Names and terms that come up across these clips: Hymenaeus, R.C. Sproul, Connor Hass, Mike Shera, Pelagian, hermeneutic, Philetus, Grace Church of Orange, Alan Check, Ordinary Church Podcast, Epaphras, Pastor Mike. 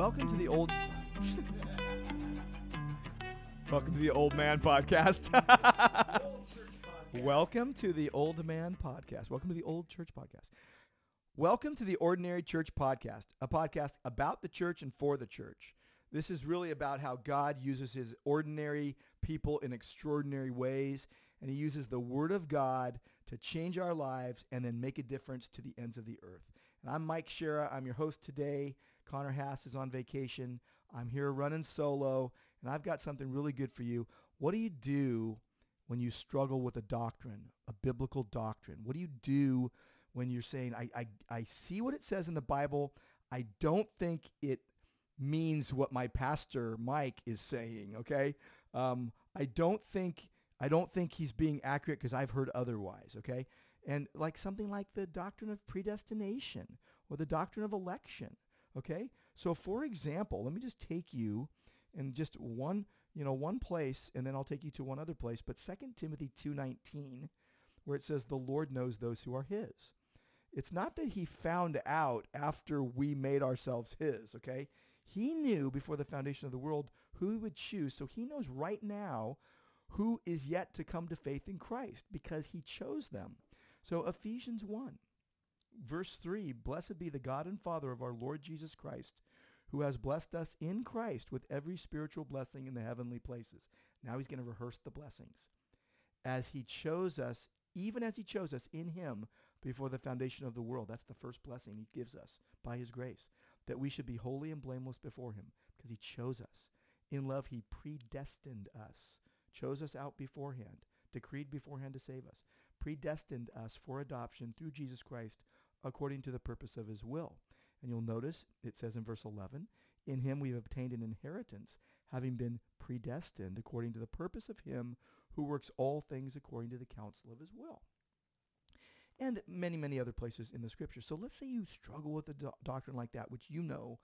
Welcome to the Old Man Podcast. Welcome to the Old Man Podcast. Welcome to the Old Church Podcast. Welcome to the Ordinary Church Podcast, a podcast about the church and for the church. This is really about how God uses his ordinary people in extraordinary ways, and he uses the Word of God to change our lives and then make a difference to the ends of the earth. And I'm Mike Shera. I'm your host today. Connor Hass is on vacation. I'm here running solo, and I've got something really good for you. What do you do when you struggle with a doctrine, a biblical doctrine? What do you do when you're saying, I see what it says in the Bible. I don't think it means what my pastor, Mike, is saying, okay? I don't think he's being accurate because I've heard otherwise, okay? And like something like the doctrine of predestination or the doctrine of election, okay? So for example, let me just take you in just one place, and then I'll take you to one other place, but 2 Timothy 2:19, where it says, the Lord knows those who are his. It's not that he found out after we made ourselves his, okay? He knew before the foundation of the world who he would choose, so he knows right now who is yet to come to faith in Christ because he chose them. So Ephesians 1, verse 3, blessed be the God and Father of our Lord Jesus Christ, who has blessed us in Christ with every spiritual blessing in the heavenly places. Now he's going to rehearse the blessings. As he chose us, even as he chose us in him before the foundation of the world. That's the first blessing he gives us by his grace, that we should be holy and blameless before him because he chose us. In love, he predestined us, chose us out beforehand, decreed beforehand to save us, predestined us for adoption through Jesus Christ according to the purpose of his will. And you'll notice it says in verse 11, in him we have obtained an inheritance, having been predestined according to the purpose of him who works all things according to the counsel of his will. And many, many other places in the scripture. So let's say you struggle with a doctrine like that, which you know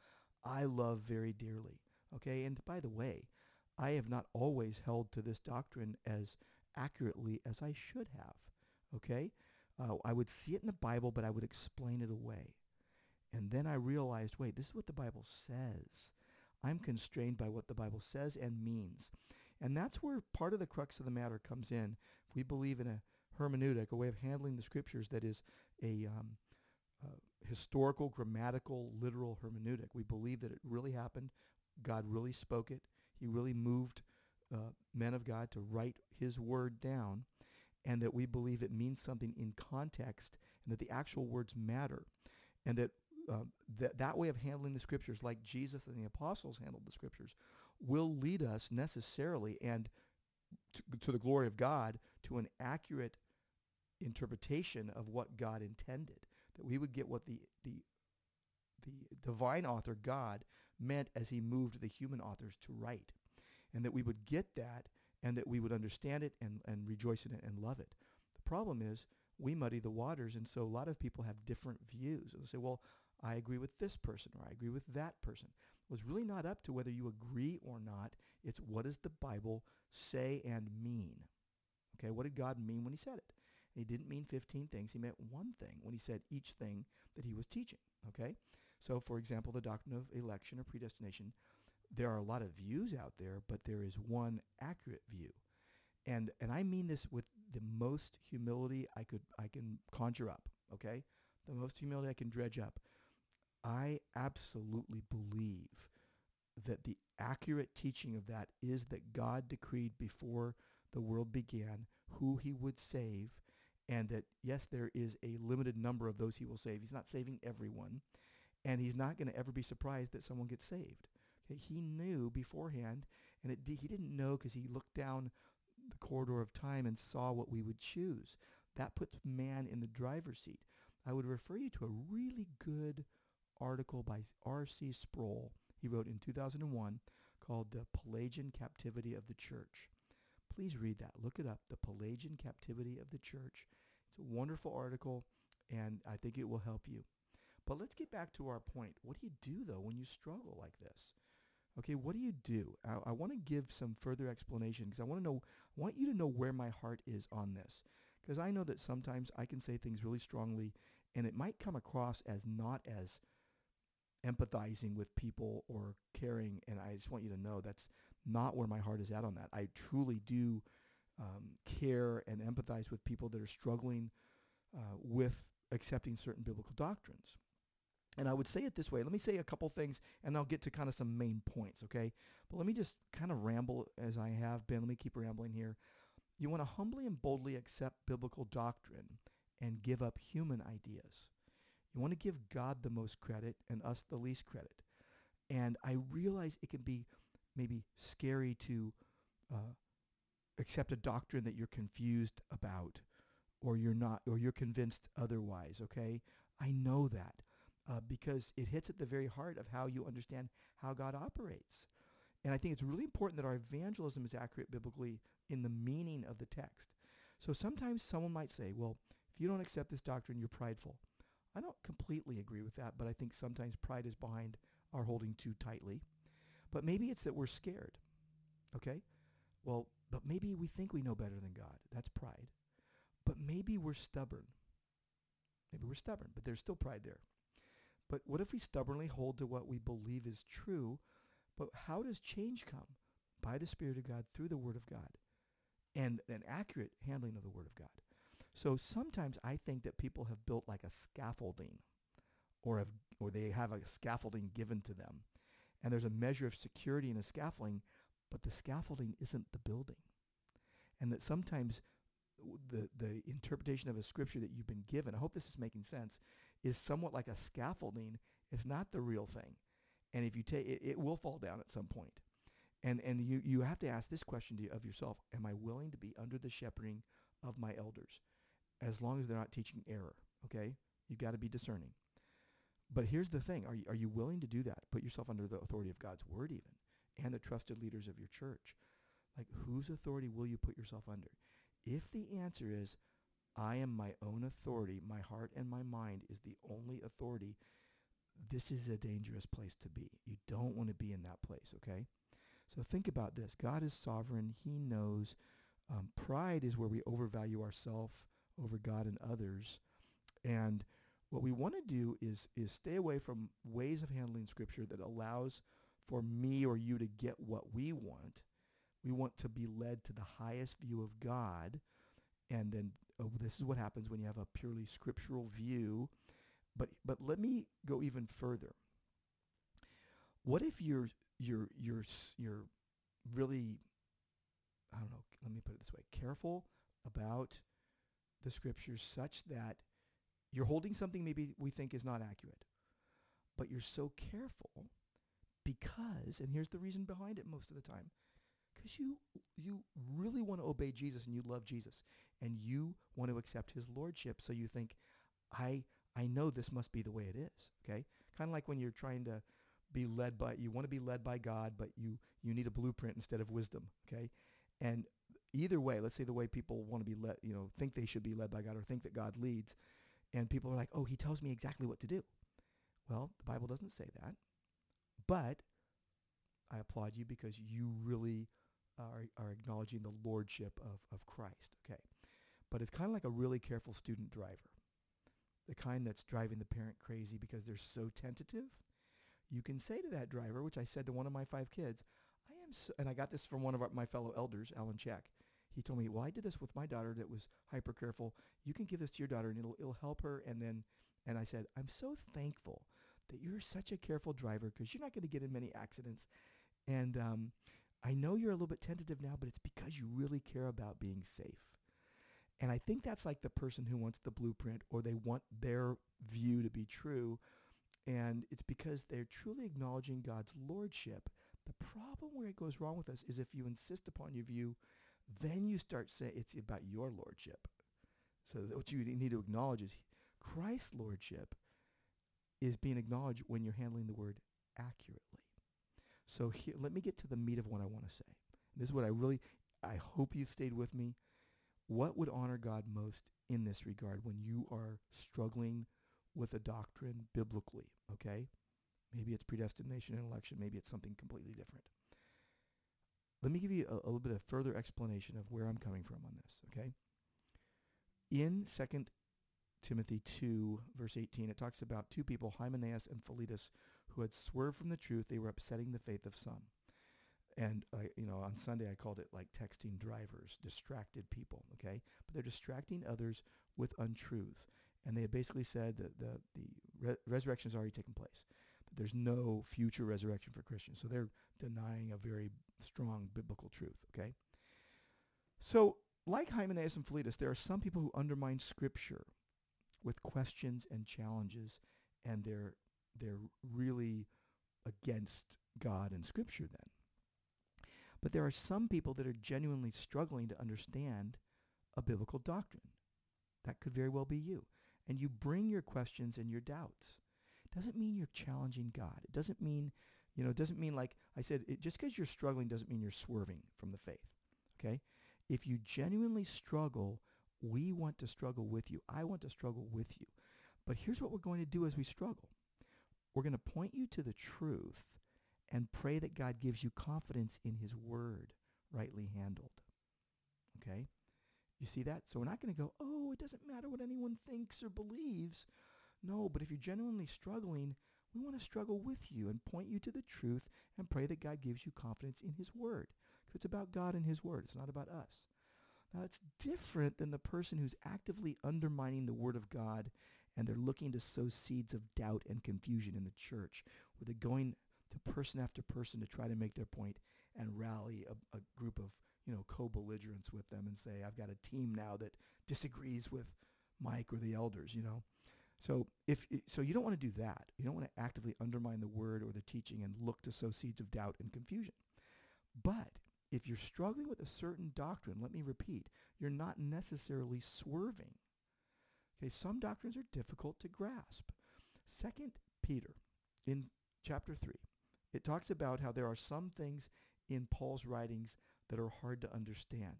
I love very dearly. Okay, and by the way, I have not always held to this doctrine as accurately as I should have. Okay, I would see it in the Bible, but I would explain it away. And then I realized, wait, this is what the Bible says. I'm constrained by what the Bible says and means. And that's where part of the crux of the matter comes in. If we believe in a hermeneutic, a way of handling the scriptures that is a historical, grammatical, literal hermeneutic. We believe that it really happened. God really spoke it. He really moved men of God to write his word down, and that we believe it means something in context and that the actual words matter, and that that way of handling the scriptures, like Jesus and the apostles handled the scriptures, will lead us necessarily and to the glory of God to an accurate interpretation of what God intended, that we would get what the divine author, God, meant as he moved the human authors to write, and that we would get that and that we would understand it and rejoice in it and love it. The problem is we muddy the waters, and so a lot of people have different views. They'll say, well, I agree with this person, or I agree with that person. Well, it's really not up to whether you agree or not. It's what does the Bible say and mean? Okay, what did God mean when he said it? And he didn't mean 15 things. He meant one thing when he said each thing that he was teaching, okay? So, for example, the doctrine of election or predestination, there are a lot of views out there, but there is one accurate view. And I mean this with the most humility I can conjure up, okay? The most humility I can dredge up. I absolutely believe that the accurate teaching of that is that God decreed before the world began who he would save, and that, yes, there is a limited number of those he will save. He's not saving everyone, and he's not going to ever be surprised that someone gets saved. Okay? He knew beforehand, and he didn't know because he looked down the corridor of time and saw what we would choose. That puts man in the driver's seat. I would refer you to a really good article by R.C. Sproul. He wrote in 2001 called The Pelagian Captivity of the Church. Please read that. Look it up, The Pelagian Captivity of the Church. It's a wonderful article, and I think it will help you. But let's get back to our point. What do you do, though, when you struggle like this? Okay, what do you do? I want to give some further explanation because I want you to know where my heart is on this, because I know that sometimes I can say things really strongly, and it might come across as not as empathizing with people or caring. And I just want you to know that's not where my heart is at on that. I truly do care and empathize with people that are struggling with accepting certain biblical doctrines. And I would say it this way. Let me say a couple things, and I'll get to kind of some main points, okay? But let me just kind of ramble as I have been. Let me keep rambling here. You want to humbly and boldly accept biblical doctrine and give up human ideas. You want to give God the most credit and us the least credit. And I realize it can be maybe scary to accept a doctrine that you're confused about or you're not, or you're convinced otherwise, okay? I know that. Because it hits at the very heart of how you understand how God operates. And I think it's really important that our evangelism is accurate biblically in the meaning of the text. So sometimes someone might say, well, if you don't accept this doctrine, you're prideful. I don't completely agree with that, but I think sometimes pride is behind our holding too tightly. But maybe it's that we're scared, okay? Well, but maybe we think we know better than God. That's pride. But maybe we're stubborn. Maybe we're stubborn, but there's still pride there. But what if we stubbornly hold to what we believe is true? But how does change come? By the Spirit of God, through the Word of God, and an accurate handling of the Word of God. So sometimes I think that people have built like a scaffolding, or they have a scaffolding given to them. And there's a measure of security in a scaffolding, but the scaffolding isn't the building. And that sometimes the interpretation of a scripture that you've been given, I hope this is making sense, is somewhat like a scaffolding. It's not the real thing. And if you take it, it will fall down at some point. And you have to ask this question of yourself, am I willing to be under the shepherding of my elders? As long as they're not teaching error, okay? You've got to be discerning. But here's the thing, are you willing to do that? Put yourself under the authority of God's word even, and the trusted leaders of your church. Like, whose authority will you put yourself under? If the answer is, I am my own authority, my heart and my mind is the only authority, this is a dangerous place to be. You don't want to be in that place, okay? So think about this. God is sovereign. He knows. Pride is where we overvalue ourselves over God and others. And what we want to do is stay away from ways of handling Scripture that allows for me or you to get what we want. We want to be led to the highest view of God. And then this is what happens when you have a purely scriptural view. But let me go even further. What if you're really, I don't know, let me put it this way, careful about the scriptures such that you're holding something maybe we think is not accurate, but you're so careful because, and here's the reason behind it most of the time, because you really want to obey Jesus and you love Jesus and you want to accept his lordship. So you think, I know this must be the way it is. Okay. Kind of like when you're trying to be led by, you want to be led by God, but you need a blueprint instead of wisdom. Okay. And either way, let's say the way people want to be led, think they should be led by God or think that God leads. And people are like, oh, he tells me exactly what to do. Well, the Bible doesn't say that, but I applaud you because you really are acknowledging the lordship of Christ, okay? But it's kind of like a really careful student driver, the kind that's driving the parent crazy because they're so tentative. You can say to that driver, which I said to one of my 5 kids, and I got this from one of my fellow elders, Alan Check. He told me, well, I did this with my daughter that was hyper careful. You can give this to your daughter and it'll help her. And I said, I'm so thankful that you're such a careful driver because you're not going to get in many accidents. And I know you're a little bit tentative now, but it's because you really care about being safe. And I think that's like the person who wants the blueprint or they want their view to be true. And it's because they're truly acknowledging God's lordship. The problem where it goes wrong with us is if you insist upon your view, then you start saying it's about your lordship. So what you need to acknowledge is Christ's lordship is being acknowledged when you're handling the word accurately. So here, let me get to the meat of what I want to say. This is what I hope you've stayed with me. What would honor God most in this regard when you are struggling with a doctrine biblically, okay? Maybe it's predestination and election. Maybe it's something completely different. Let me give you a little bit of further explanation of where I'm coming from on this, okay? In 2 Timothy 2, verse 18, it talks about 2 people, Hymenaeus and Philetus, who had swerved from the truth. They were upsetting the faith of some. And, on Sunday I called it like texting drivers, distracted people, okay? But they're distracting others with untruths. And they had basically said that the resurrection has already taken place, that there's no future resurrection for Christians. So they're denying a very strong biblical truth, okay? So like Hymenaeus and Philetus, there are some people who undermine Scripture with questions and challenges, and they're really against God and Scripture then. But there are some people that are genuinely struggling to understand a biblical doctrine. That could very well be you. And you bring your questions and your doubts. It doesn't mean you're challenging God. It doesn't mean, it doesn't mean, like I said, just because you're struggling doesn't mean you're swerving from the faith, okay? If you genuinely struggle, we want to struggle with you. I want to struggle with you. But here's what we're going to do as we struggle. We're going to point you to the truth and pray that God gives you confidence in his word, rightly handled. Okay? You see that? So we're not going to go, oh, it doesn't matter what anyone thinks or believes. No, but if you're genuinely struggling, we want to struggle with you and point you to the truth and pray that God gives you confidence in his word. Because it's about God and his word. It's not about us. Now, it's different than the person who's actively undermining the word of God, and they're looking to sow seeds of doubt and confusion in the church, where they're going to person after person to try to make their point and rally a group of, co-belligerents with them and say, I've got a team now that disagrees with Mike or the elders, So so you don't want to do that. You don't want to actively undermine the word or the teaching and look to sow seeds of doubt and confusion. But if you're struggling with a certain doctrine, let me repeat, you're not necessarily swerving. Okay, some doctrines are difficult to grasp. 2 Peter in chapter 3, it talks about how there are some things in Paul's writings that are hard to understand.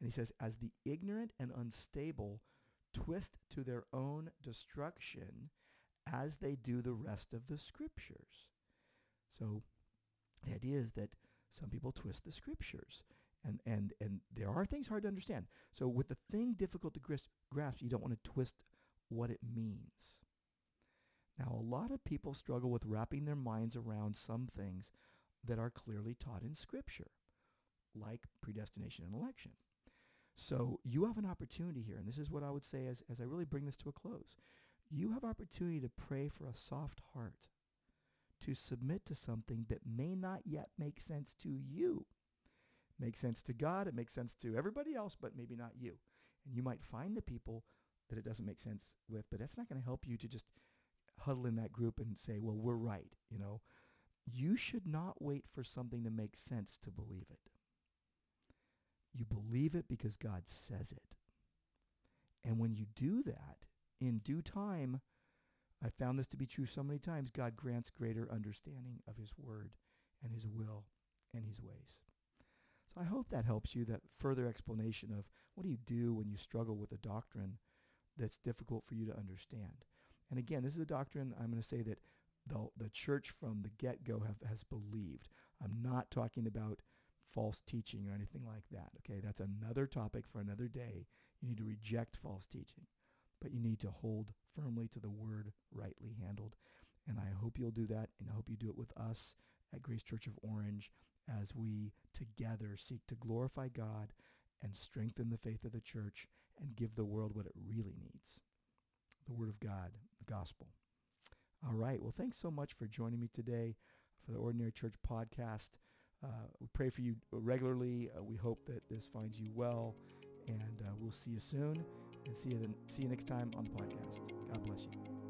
And he says, as the ignorant and unstable twist to their own destruction, as they do the rest of the Scriptures. So the idea is that some people twist the Scriptures. And there are things hard to understand. So with the thing difficult to grasp, you don't want to twist what it means. Now, a lot of people struggle with wrapping their minds around some things that are clearly taught in Scripture, like predestination and election. So you have an opportunity here, and this is what I would say as I really bring this to a close. You have opportunity to pray for a soft heart, to submit to something that may not yet make sense to you. It makes sense to God, it makes sense to everybody else, but maybe not you. And you might find the people that it doesn't make sense with, but that's not going to help you to just huddle in that group and say, well, we're right, You should not wait for something to make sense to believe it. You believe it because God says it. And when you do that, in due time, I found this to be true so many times, God grants greater understanding of his word and his will and his ways. So I hope that helps you, that further explanation of what do you do when you struggle with a doctrine that's difficult for you to understand. And again, this is a doctrine I'm going to say that the church from the get-go has believed. I'm not talking about false teaching or anything like that, okay? That's another topic for another day. You need to reject false teaching, but you need to hold firmly to the word rightly handled. And I hope you'll do that, and I hope you do it with us at Grace Church of Orange as we together seek to glorify God and strengthen the faith of the church and give the world what it really needs, the word of God, the gospel. All right. Well, thanks so much for joining me today for the Ordinary Church podcast. We pray for you regularly. We hope that this finds you well, and we'll see you soon, and see you next time on the podcast. God bless you.